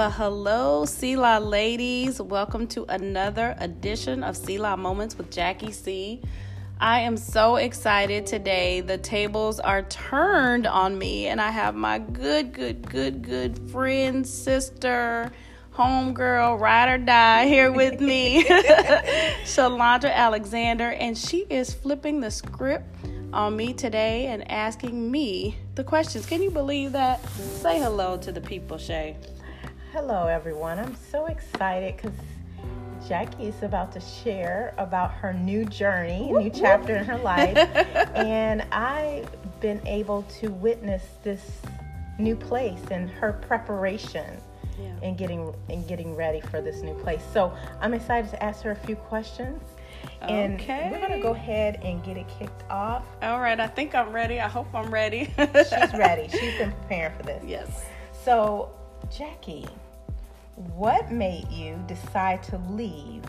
Well, hello, Selah ladies. Welcome to another edition of Selah Moments with Jackie C. I am so excited today. The tables are turned on me, and I have my good friend, sister, homegirl, ride or die here with me, Shalandra Alexander, and she is flipping the script on me today and asking me the questions. Can you believe that? Say hello to the people, Shay. Hello, everyone. I'm so excited because Jackie is about to share about her new journey, new chapter in her life. And I've been able to witness this new place and her preparation and getting ready for this new place. So I'm excited to ask her a few questions. And we're going to go ahead and get it kicked off. All right. I think I'm ready. I hope I'm ready. She's ready. She's been preparing for this. Yes. So, Jackie, what made you decide to leave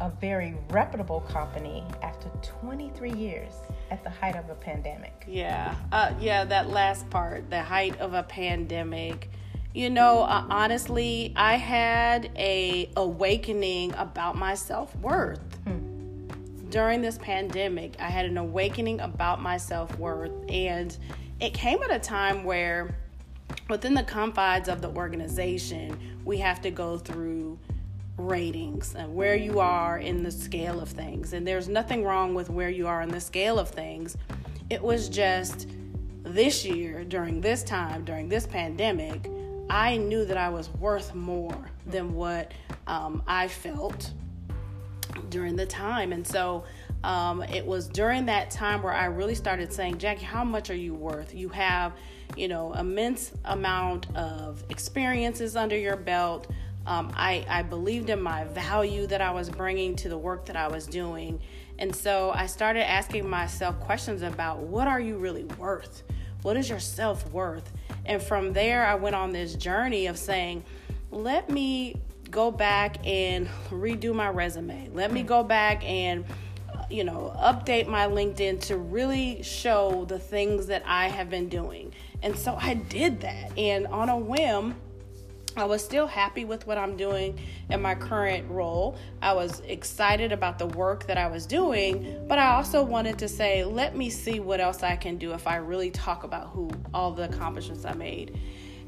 a very reputable company after 23 years at the height of a pandemic? Yeah, that last part, the height of a pandemic. You know, honestly, I had an awakening about my self-worth. During this pandemic, I had an awakening about my self-worth, and it came at a time where within the confines of the organization, we have to go through ratings and where you are in the scale of things. And there's nothing wrong with where you are in the scale of things. It was just this year, during this time, during this pandemic, I knew that I was worth more than what I felt during the time. And so it was during that time where I really started saying, Jackie, how much are you worth? You have, you know, immense amount of experiences under your belt. I believed in my value that I was bringing to the work that I was doing. And so I started asking myself questions about what are you really worth? What is your self-worth? And from there, I went on this journey of saying, let me go back and redo my resume. Let me go back and, you know, update my LinkedIn to really show the things that I have been doing. And so I did that. And on a whim, I was still happy with what I'm doing in my current role. I was excited about the work that I was doing, but I also wanted to say, let me see what else I can do if I really talk about who all the accomplishments I made.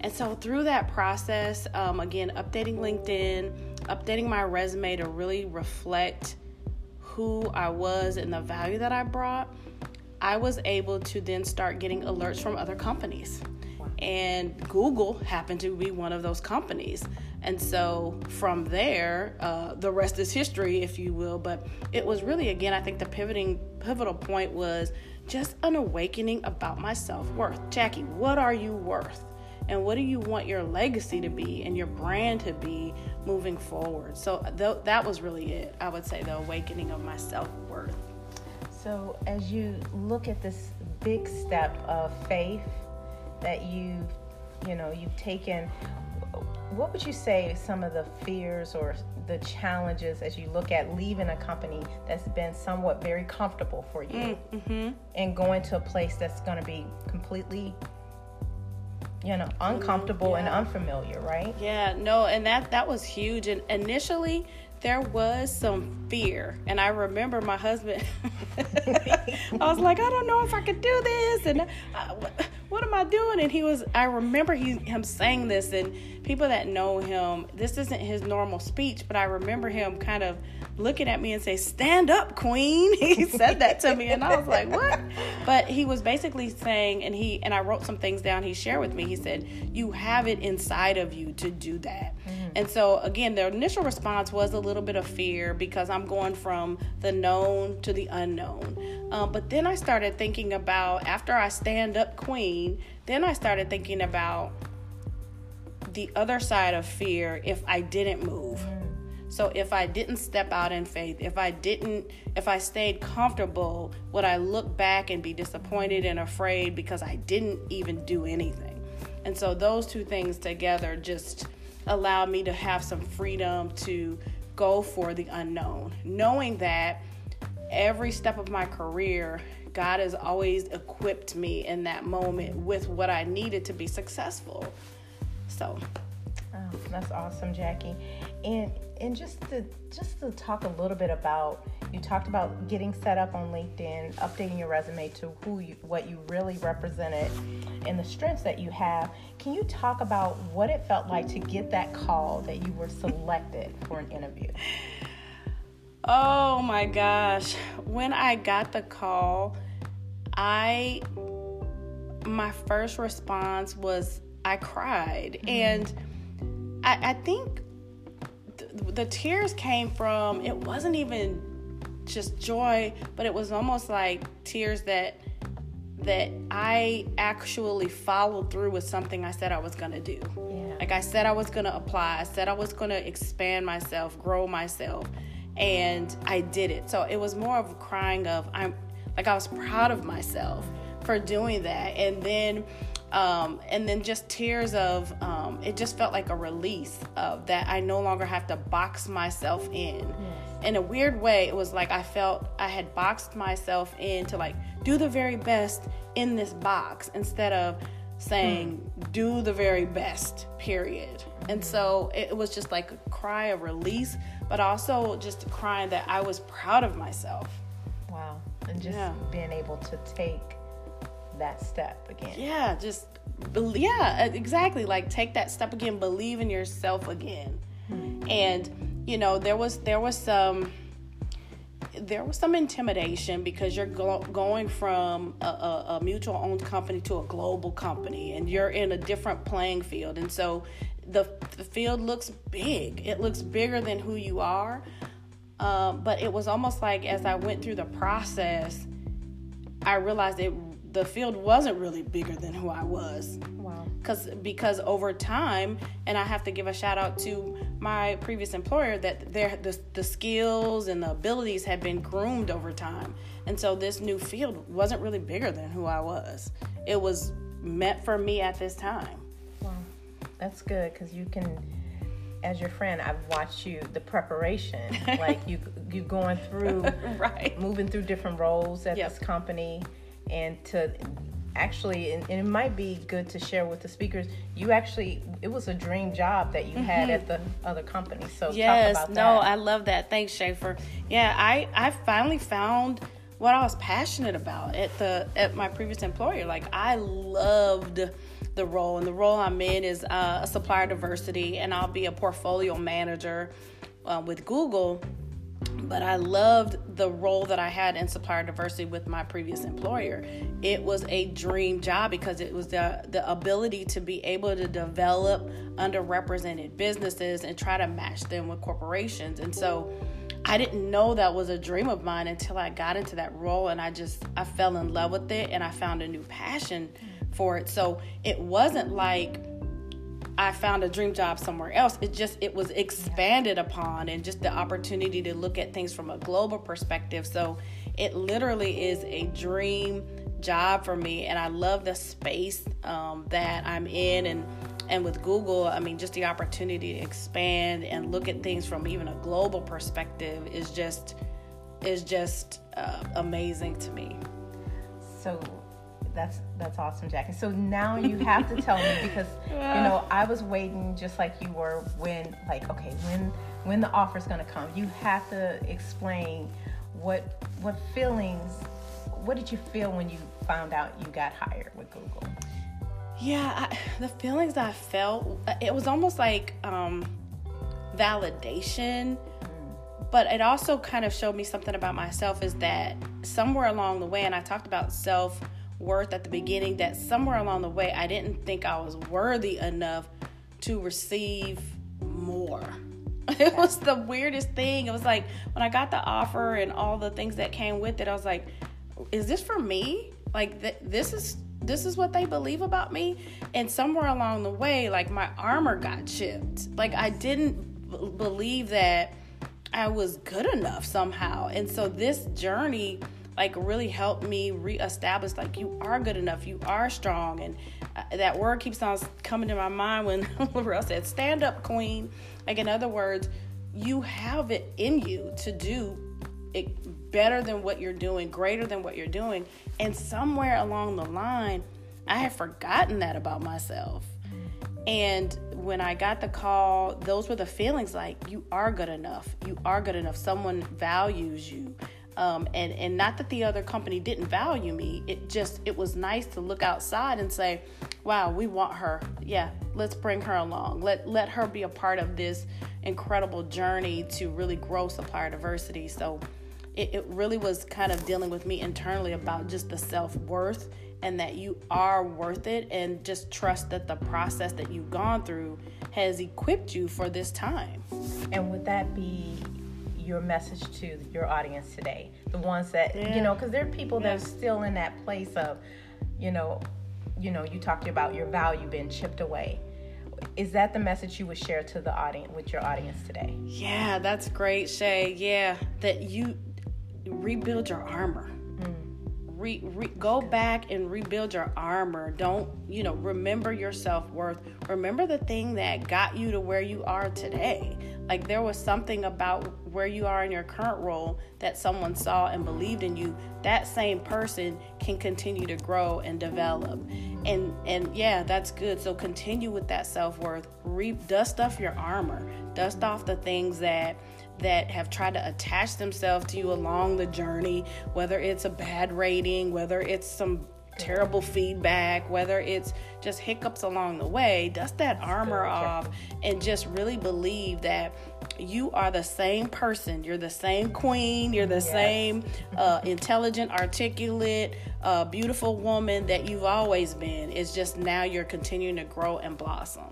And so through that process, again, updating LinkedIn, updating my resume to really reflect who I was and the value that I brought, I was able to then start getting alerts from other companies. And Google happened to be one of those companies. And so from there, the rest is history, if you will. But it was really, again, I think the pivotal point was just an awakening about my self-worth. Jackie, what are you worth? And what do you want your legacy to be and your brand to be moving forward? So that was really it, I would say, the awakening of my self-worth. So as you look at this big step of faith that you've taken, what would you say some of the fears or the challenges as you look at leaving a company that's been somewhat very comfortable for you and going to a place that's going to be completely, you know, uncomfortable and unfamiliar, right? Yeah, no, and that was huge. And initially, there was some fear. And I remember my husband, I was like, I don't know if I could do this. And what am I doing? And I remember him saying this, and people that know him, this isn't his normal speech, but I remember him kind of looking at me and say, stand up, queen. He said that to me. And I was like, what? But he was basically saying, and I wrote some things down he shared with me. He said, you have it inside of you to do that. Mm-hmm. And so again, the initial response was a little bit of fear because I'm going from the known to the unknown. But then I started thinking about, after I stand up, queen, then I started thinking about the other side of fear if I didn't move. So if I didn't step out in faith, if I stayed comfortable, would I look back and be disappointed and afraid because I didn't even do anything? And so those two things together just allowed me to have some freedom to go for the unknown, knowing that every step of my career, God has always equipped me in that moment with what I needed to be successful. So That's awesome, Jackie. And just to talk a little bit about, you talked about getting set up on LinkedIn, updating your resume to what you really represented and the strengths that you have. Can you talk about what it felt like to get that call that you were selected for an interview? Oh my gosh. When I got the call, my first response was I cried. Mm-hmm. And I think the tears came from, it wasn't even just joy, but it was almost like tears that I actually followed through with something I said I was going to do. Yeah. Like I said I was going to apply. I said I was going to expand myself, grow myself, and I did it. So it was more of a crying of, I was proud of myself for doing that. And then just tears of, it just felt like a release of that I no longer have to box myself in. Yes. In a weird way, it was like I felt I had boxed myself in to like do the very best in this box instead of saying do the very best, period. And so it was just like a cry of release, but also just a cry that I was proud of myself. Wow. And just being able to take that step again. Exactly, like take that step again, believe in yourself again. Mm-hmm. And there was some intimidation because you're going from a mutual owned company to a global company, and you're in a different playing field, and so the field looks big. It looks bigger than who you are, but it was almost like as I went through the process, I realized the field wasn't really bigger than who I was. Wow. Because over time, and I have to give a shout out to my previous employer that the skills and the abilities had been groomed over time. And so this new field wasn't really bigger than who I was. It was meant for me at this time. Wow. That's good, because you can, as your friend, I've watched you, the preparation, like you going through, right, moving through different roles at this company. And to actually, and it might be good to share with the speakers, you actually, it was a dream job that you had at the other company. So talk about that. Yes, I love that. Thanks, Schaefer. Yeah, I finally found what I was passionate about at my previous employer. Like, I loved the role, and the role I'm in is supplier diversity, and I'll be a portfolio manager with Google. But I loved the role that I had in supplier diversity with my previous employer. It was a dream job because it was the ability to be able to develop underrepresented businesses and try to match them with corporations. And so I didn't know that was a dream of mine until I got into that role, and I fell in love with it, and I found a new passion for it. So it wasn't like I found a dream job somewhere else. It was expanded upon, and just the opportunity to look at things from a global perspective. So it literally is a dream job for me. And I love the space that I'm in, and with Google, I mean, just the opportunity to expand and look at things from even a global perspective is just amazing to me. So That's awesome, Jackie. So now you have to tell me, because I was waiting just like you were, when like, okay, when the offer's gonna come. You have to explain what feelings, what did you feel when you found out you got hired with Google? Yeah, the feelings I felt, it was almost like validation. But it also kind of showed me something about myself, is that somewhere along the way, and I talked about self-worth at the beginning, that somewhere along the way I didn't think I was worthy enough to receive more. It was the weirdest thing. It was like when I got the offer and all the things that came with it, I was like, is this for me? Like this is what they believe about me? And somewhere along the way, like, my armor got chipped. Like, I didn't believe that I was good enough somehow. And so this journey like really helped me reestablish, like, you are good enough, you are strong. And that word keeps on coming to my mind when Laurel said, stand up, queen. Like, in other words, you have it in you to do it better than what you're doing, greater than what you're doing. And somewhere along the line, I had forgotten that about myself. And when I got the call, those were the feelings like, you are good enough. You are good enough. Someone values you. And not that the other company didn't value me. It was nice to look outside and say, wow, we want her. Yeah, let's bring her along. Let her be a part of this incredible journey to really grow supplier diversity. So it really was kind of dealing with me internally about just the self-worth and that you are worth it, and just trust that the process that you've gone through has equipped you for this time. And would that be your message to your audience today, the ones that, you know, because there are people that are still in that place of, you know, you talked about your value being chipped away. Is that the message you would share to the audience, with your audience today? Yeah, that's great, Shay. Yeah, that you rebuild your armor. Go back and rebuild your armor. Don't, remember your self-worth. Remember the thing that got you to where you are today. Like, there was something about where you are in your current role that someone saw and believed in you. That same person can continue to grow and develop. And yeah, that's good. So continue with that self-worth. Dust off your armor. Dust off the things that have tried to attach themselves to you along the journey, whether it's a bad rating, whether it's some terrible feedback, whether it's just hiccups along the way. Dust that armor off and just really believe that you are the same person. You're the same queen. You're the same intelligent, articulate, beautiful woman that you've always been. It's just now you're continuing to grow and blossom.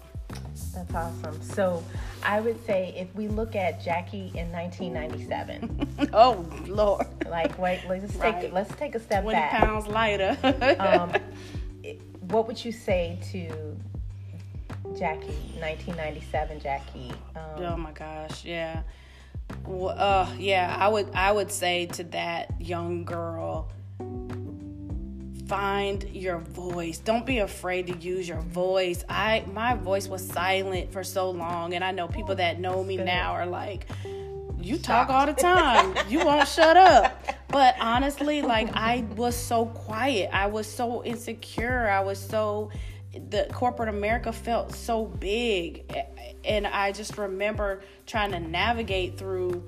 That's awesome. So I would say, if we look at Jackie in 1997. Oh, Lord. Like, wait, let's take a step 20 back. 20 pounds lighter. What would you say to Jackie, 1997 Jackie? Oh, my gosh, yeah. Well, I would say to that young girl, find your voice. Don't be afraid to use your voice. My voice was silent for so long, and I know people that know me now are like, you talk all the time. You won't shut up. But honestly, like, I was so quiet. I was so insecure. The corporate America felt so big. And I just remember trying to navigate through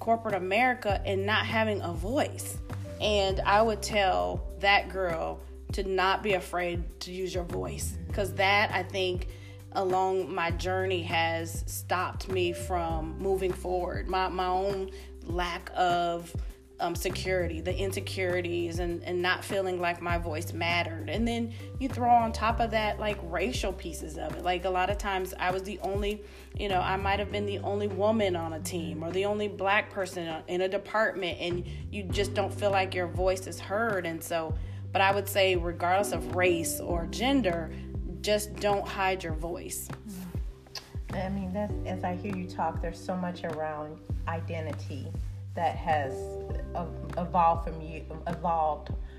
corporate America and not having a voice. And I would tell that girl to not be afraid to use your voice, because that, I think, along my journey has stopped me from moving forward. My own lack of security, the insecurities, and not feeling like my voice mattered. And then you throw on top of that, like, racial pieces of it. Like, a lot of times I was the only, I might have been the only woman on a team or the only black person in a department, and you just don't feel like your voice is heard. And so, but I would say, regardless of race or gender, just don't hide your voice. I mean, that's, as I hear you talk, there's so much around identity that has evolved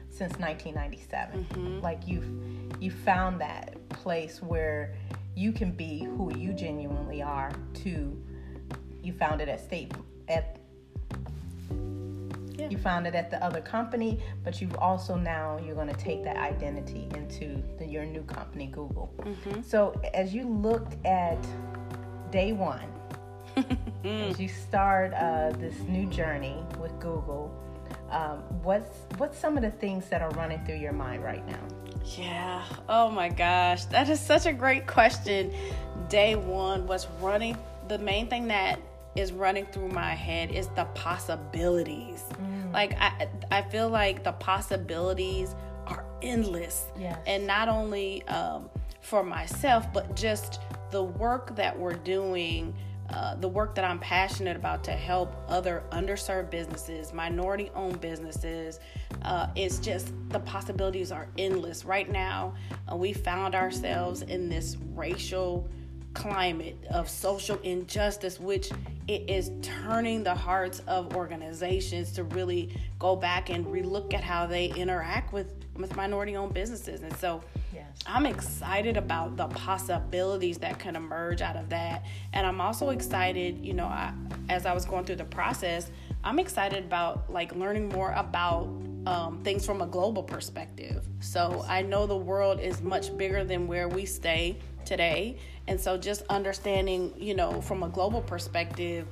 since 1997. Mm-hmm. Like, you found that place where you can be who you genuinely are. You found it at the other company, but you've also now, you're going to take that identity into your new company, Google. Mm-hmm. So as you looked at day one, as you start this new journey with Google, what's some of the things that are running through your mind right now? Yeah. Oh my gosh, that is such a great question. Day one was running. The main thing that is running through my head is the possibilities. Like, I feel like the possibilities are endless, and not only for myself, but just the work that we're doing. The work that I'm passionate about to help other underserved businesses, minority-owned businesses, it's just the possibilities are endless. Right now, we found ourselves in this racial climate of social injustice, which it is turning the hearts of organizations to really go back and relook at how they interact with minority-owned businesses. And so I'm excited about the possibilities that can emerge out of that. And I'm also excited, as I was going through the process, I'm excited about, like, learning more about things from a global perspective. So I know the world is much bigger than where we stay today. And so just understanding, from a global perspective,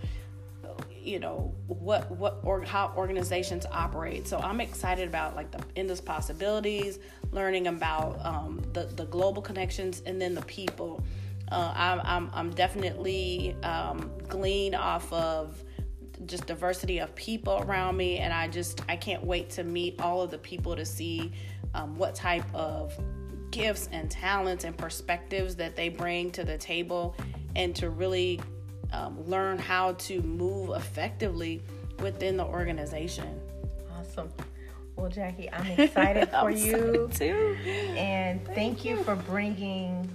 how organizations operate. So I'm excited about the endless possibilities, learning about the global connections, and then the people. I'm definitely gleaned off of just diversity of people around me, and I can't wait to meet all of the people to see what type of gifts and talents and perspectives that they bring to the table, and to really learn how to move effectively within the organization. Awesome. Well, Jackie, I'm excited for you too, and thank you for bringing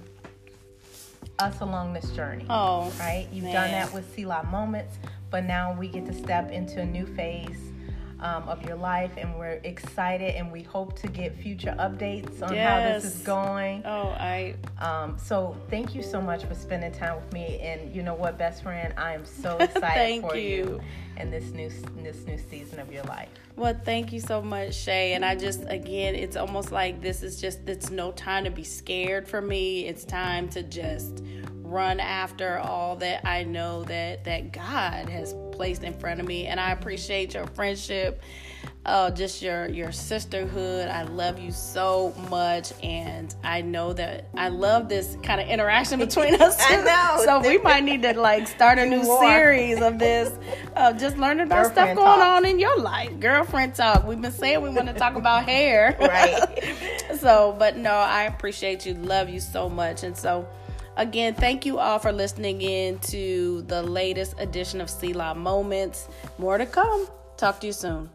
us along this journey. Oh, right. You've done that with Selah Moments, but now we get to step into a new phase of your life, and we're excited, and we hope to get future updates on how this is going. So thank you so much for spending time with me, and you know what, best friend, I am so excited for you in this new season of your life. Well, thank you so much, Shay, and it's almost like it's no time to be scared for me. It's time to just run after all that I know that God has placed in front of me. And I appreciate your friendship, just your sisterhood. I love you so much, and I know that I love this kind of interaction between us two. I know. So we might need to start a new series of this, just learning about girlfriend stuff going on in your life. Girlfriend talk. We've been saying we want to talk about hair, right? I appreciate you. Love you so much, and so. Again, thank you all for listening in to the latest edition of Selah Moments. More to come. Talk to you soon.